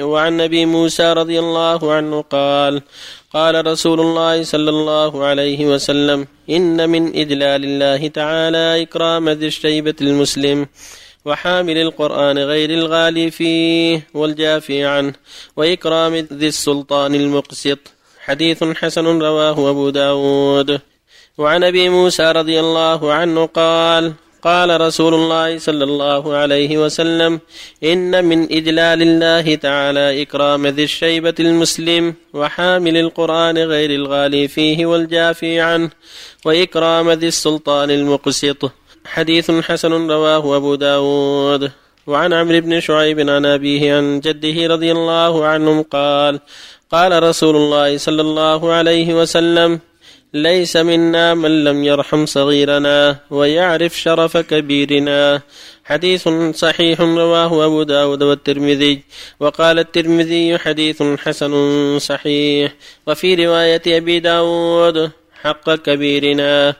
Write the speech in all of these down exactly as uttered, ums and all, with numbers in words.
وعن أبي موسى رضي الله عنه قال قال رسول الله صلى الله عليه وسلم إن من إجلال الله تعالى إكرام ذي الشيبة المسلم وحامل القرآن غير الغالي فيه والجافي عنه وإكرام ذي السلطان المقسط. حديث حسن رواه أبو داود. وعن أبي موسى رضي الله عنه قال قال رسول الله صلى الله عليه وسلم إن من إجلال الله تعالى إكرام ذي الشيبة المسلم وحامل القرآن غير الغالي فيه والجافي عنه وإكرام ذي السلطان المقسط. حديث حسن رواه أبو داود. وعن عمرو بن شعيب عن أبيه عن جده رضي الله عنهم قال قال رسول الله صلى الله عليه وسلم ليس منا من لم يرحم صغيرنا ويعرف شرف كبيرنا. حديث صحيح رواه أبو داود والترمذي. وقال الترمذي حديث حسن صحيح. وفي رواية أبي داود حق كبيرنا.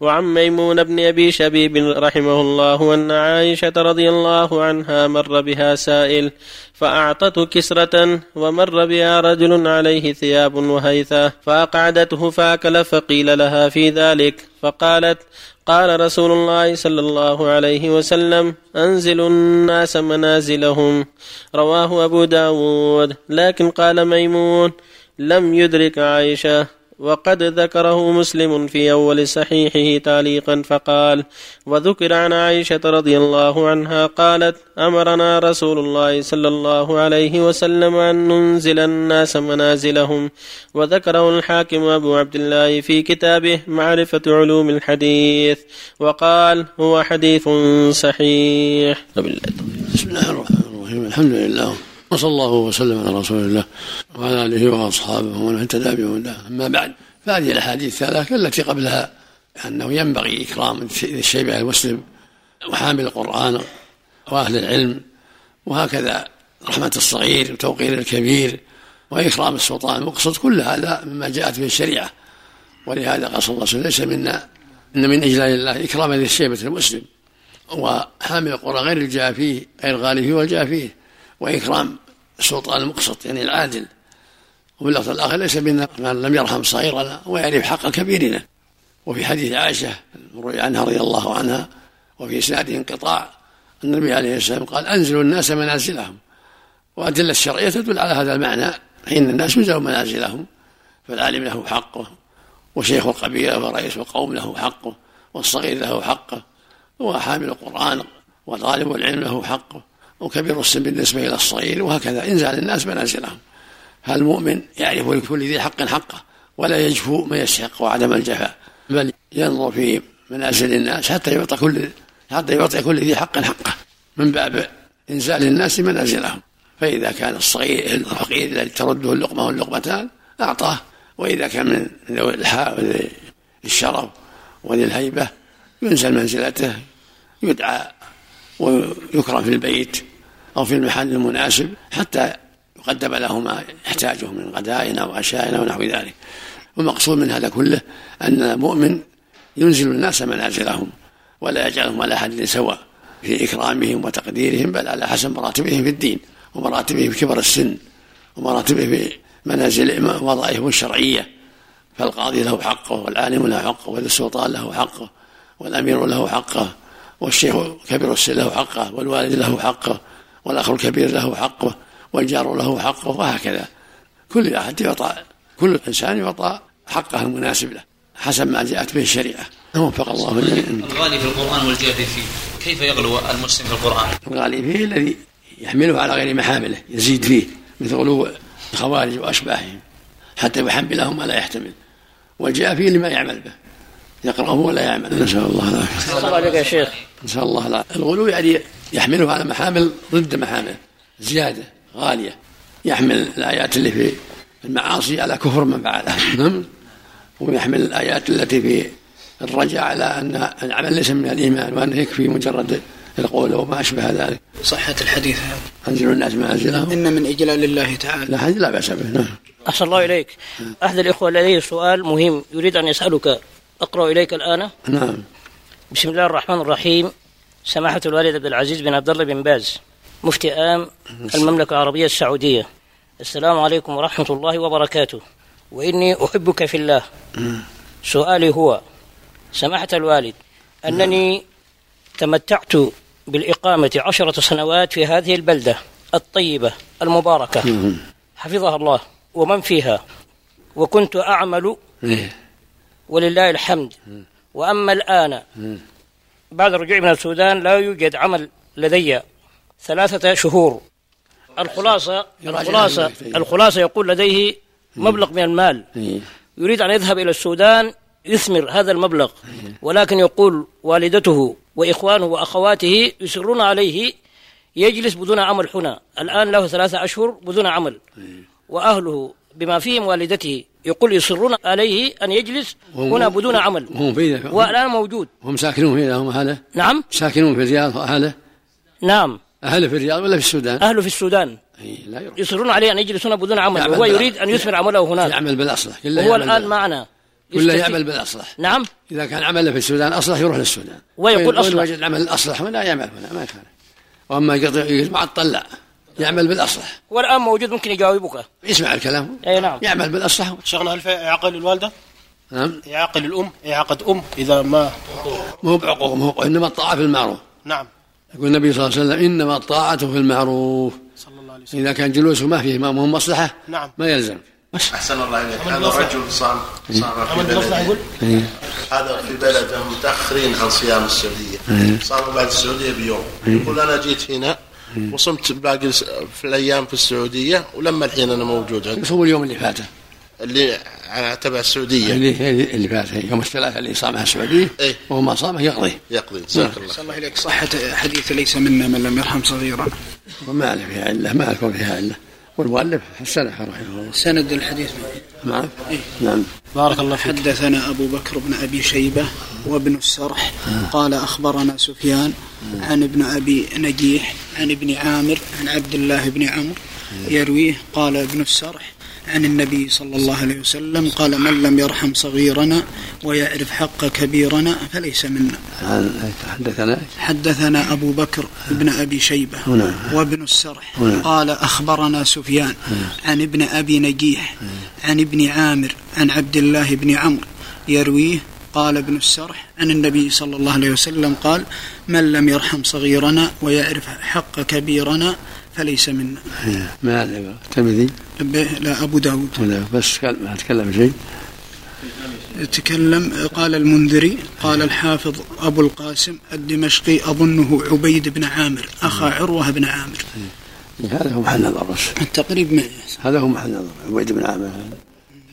وعن ميمون بن أبي شبيب رحمه الله أن عائشة رضي الله عنها مر بها سائل فأعطته كسرة ومر بها رجل عليه ثياب وهيثة فأقعدته فأكل فقيل لها في ذلك فقالت قال رسول الله صلى الله عليه وسلم أنزلوا الناس منازلهم. رواه أبو داود. لكن قال ميمون لم يدرك عائشة. وقد ذكره مسلم في أول صحيحه تعليقا فقال وذكر عن عائشة رضي الله عنها قالت أمرنا رسول الله صلى الله عليه وسلم أن ننزل الناس منازلهم. وذكره الحاكم أبو عبد الله في كتابه معرفة علوم الحديث وقال هو حديث صحيح. بسم الله الرحمن الرحيم. الحمد لله وصلى الله وسلم على رسول الله وعلى آله وأصحابه ومن اهتدى بهداه. أما بعد، فهذه الأحاديث الثلاثة التي قبلها أنه ينبغي إكرام الشيبة المسلم وحامل القرآن وأهل العلم، وهكذا رحمة الصغير وتوقير الكبير وإكرام السلطان المقصد، كل هذا مما جاءت به الشريعة. ولهذا قال صلى الله عليه وسلم ليس منا إن من إجلال الله إكرام الشيبة المسلم وحامل القرآن غير الجافي غير الغالي فيه والجافيه، وإكرام السلطان المقسط يعني العادل. وفي اللفظ الآخر ليس منا من لم يرحم صغيرنا ويعرف حق كبيرنا. وفي حديث عائشة روي عنها رضي الله عنها وفي إسناده انقطاع، النبي عليه السلام قال أنزلوا الناس منازلهم، وأدلة الشرعية تدل على هذا المعنى حين الناس ينزلوا منازلهم. فالعالم له حقه، وشيخ القبيلة ورئيس القوم له حقه، والصغير له حقه، وحامل القرآن وطالب العلم له حقه، وكبير السن بالنسبة إلى الصغير، وهكذا انزل الناس منازلهم. فالمؤمن يعرف لكل ذي حق حقه، ولا يجفو ما يسحق وعدم الجفاء، بل ينظر في منازل الناس حتى يعطي كل حتى يعطي كل ذي حق حقه، من باب انزال الناس منازلهم. فإذا كان الصغير الفقير الذي ترده اللقمة واللقمتان أعطاه، وإذا كان من ذوي الشرف وذي الهيبة ينزل منزلته، يدعى ويكرم في البيت أو في المحل المناسب حتى يقدم له ما يحتاجه من غدائنا وعشائنا ونحو ذلك. والمقصود من هذا كله أن المؤمن ينزل الناس منازلهم، ولا يجعلهم على حد سواء في إكرامهم وتقديرهم، بل على حسب مراتبهم في الدين ومراتبهم في كبر السن ومراتبهم في منازل وظائفهم الشرعية. فالقاضي له حقه، والعالم له حقه، والسلطان له حقه، والأمير له حقه، والشيخ كبير السن له حقه، والوالد له حقه، والأخ الكبير له حقه، والجار له حقه، وهكذا. كل أحد يعطى، كل إنسان يعطى حقه المناسب له حسب ما جاءت به الشريعة. وفق الله الجميع. الغالي في القرآن والجافي فيه، كيف يغلو المسلم في القرآن؟ الغالي فيه الذي يحمله على غير محامله، يزيد فيه، مثل غلو الخوارج وأشباههم حتى يحملهم ما لا يحتمل. والجافي لما يعمل به، يقرأه ولا يعمل. نسأل الله العافية. الله عليك يا شيخ. نسأل الله العافية. الغلو يعني يحمله على محامل ضد محامل، زيادة غالية، يحمل الآيات اللي في المعاصي على كفر من فعلها، ويحمل الآيات التي في الرجاء على أن العمل ليس من الإيمان، وأنه يكفي مجرد القول وما أشبه ذلك. صحة الحديث هذا. أنزلوا الناس منازلهم. إن من إجلال الله تعالى. لا حد لا بأس به. أحسن الله إليك. أحد الإخوة لديه سؤال مهم يريد أن يسألك. أقرأ إليك الآن. نعم. بسم الله الرحمن الرحيم. سماحة الوالد عبدالعزيز بن عبدالله بن باز مفتي عام المملكة العربية السعودية. السلام عليكم ورحمة الله وبركاته، وإني أحبك في الله. سؤالي هو سماحة الوالد أنني تمتعت بالإقامة عشرة سنوات في هذه البلدة الطيبة المباركة حفظها الله ومن فيها، وكنت أعمل ولله الحمد، وأما الآن بعد رجوعي من السودان لا يوجد عمل لدي ثلاثة شهور. الخلاصة الخلاصة الخلاصة يقول لديه مبلغ من المال يريد أن يذهب إلى السودان يثمر هذا المبلغ، ولكن يقول والدته وإخوانه وأخواته يسرون عليه يجلس بدون عمل هنا. الآن له ثلاثة أشهر بدون عمل، وأهله بما فيهم والدته يقول يصرون عليه أن يجلس هنا بدون عمل، والآن موجود. هم ساكنون هنا؟ هم أهله؟ نعم. ساكنون في الرياض أهله؟ نعم. أهله في الرياض ولا في السودان؟ أهله في السودان. لا يصرون عليه أن يجلس هنا بدون عمل، وهو يريد أن يثمر عمله هناك. يعمل بالأصلح. هو الآن معنا. كله يعمل بالأصلح. نعم. إذا كان عمله في السودان أصلح يروح للسودان. ويقول أصلح. وجد عمل الأصلح ولا يعمل هنا ما يفعل. وأما يجمع الطلع. يعمل بالأصلح. هو الآن موجود ممكن يجاوبك. يسمع الكلام. أي نعم. يعمل بالأصلح. شغله هل في إعاقة للوالدة؟ نعم. إعاقة للأم، إعاقة أم إذا ما مو بعقوق، مو إنما الطاعة في المعروف. نعم. يقول النبي صلى الله عليه وسلم إنما الطاعة في المعروف. صلى الله عليه وسلم. إذا كان جلوسه ما فيه ما هم مصلحة. نعم. ما يلزم. أحسن الله إليك. هذا الرجل صام صام في بلده. هذا في بلده متأخرين عن صيام السعودية. صاموا بعد السعودية بيوم. يقول أنا جيت هنا. وصمت باقي في الأيام في السعودية، ولما الحين أنا موجود هنا صوم اليوم اللي فاته اللي على تبع السعودية اللي اللي فاته يوم الثلاثاء اللي صامها السعودية إيه؟ وهو ما صامه يقضي يقضي صلى الله عليك. صحة حديث ليس منا من لم يرحم صغيرا، وما ألف فيها إلا ما أكون فيها إلا والمؤلف حسنه رحمه الله. سند الحديث معك إيه؟ نعم. بارك الله فيك. حدثنا أبو بكر بن أبي شيبة وابن السرح قال أخبرنا سفيان عن ابن أبي نجيح عن ابن عامر عن عبد الله بن عمرو يرويه قال ابن السرح عن النبي صلى الله عليه وسلم قال من لم يرحم صغيرنا ويعرف حق كبيرنا فليس منا. حدثنا حدثنا أبو بكر بن أبي شيبة وابن السرح قال أخبرنا سفيان عن ابن أبي نجيح عن ابن عامر عن عبد الله بن عمرو يرويه قال ابن السرح عن النبي صلى الله عليه وسلم قال من لم يرحم صغيرنا ويعرف حق كبيرنا فليس منا. ما هذا الترمذي؟ لا أبو داود. لا بس ما أتكلم شيء. تكلم قال المنذري قال الحافظ أبو القاسم الدمشقي أظنه عبيد بن عامر أخا عروة بن عامر. هذا هو محل نظر تقريبا. هذا هو محل نظر عبيد بن عامر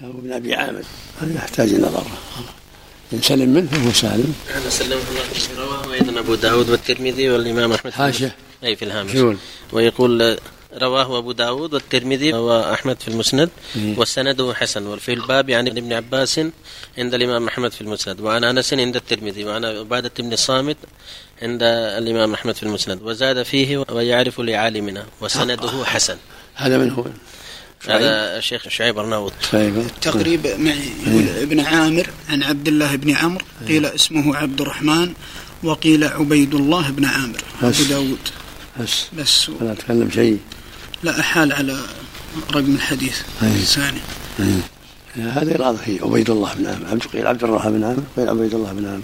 أو ابن أبي عامر. هذا يحتاج نظر. نسلم منه هو سالم. أنا سلمت الله رواه أيضا أبو داود والترمذي والإمام أحمد. حاشة. أي في الهامش. ويقول رواه أبو داود والترمذي وأحمد في المسند والسند حسن. وفي الباب يعني ابن عباس عند الإمام أحمد في المسند، وعن أنس عند الترمذي، وعن عبادة بن الصامت عند الإمام أحمد في المسند، وزاد فيه ويعرف لعالمنا وسنده حسن. هذا من هو؟ هذا الشيخ شعيب أرناوط. تقريب معي ابن عامر عن عبد الله بن عمرو قيل اسمه عبد الرحمن وقيل عبيد الله بن عامر. أبو داود بس بس أنا أتكلم شيء لا أحال على رقم الحديث الثاني. هذه الأرض هي عبيد الله بن عامر قيل عبد الرحمن بن عامر قيل عبيد الله بن عامر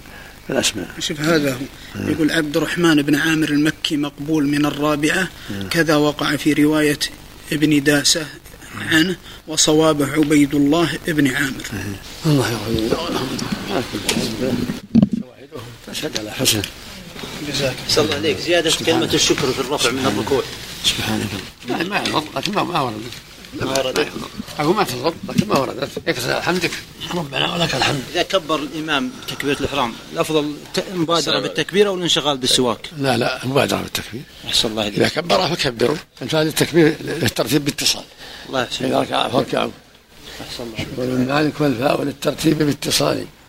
الأسماء. شوف هذا هو. يقول عبد الرحمن بن عامر المكي مقبول من الرابعة كذا وقع في رواية ابن داسة عنه، وصوابه عبيد الله ابن عامر. الله يرحمه. تشهد على حسن. جزاك الله عليك. زيادة كلمة الشكر في الرفع من الركوع. سبحانك الله. ما ورد لكن ما وردت. ما وردت. أقول ما في الرب لكن ما وردت. اكثر حمدك ربنا ولك الحمد. إذا كبر الإمام تكبيرة الإحرام الأفضل مبادرة بالتكبير أو الانشغال بالسواك؟ لا لا مبادرة بالتكبير. أحسن الله إذا كبر فكبروا. أنت هذا التكبير الترتيب باتصال. الله يحسن. إذا ركع فركعوا. أحسن الله. ومن ذلك والفاء للترتيب باتصالي.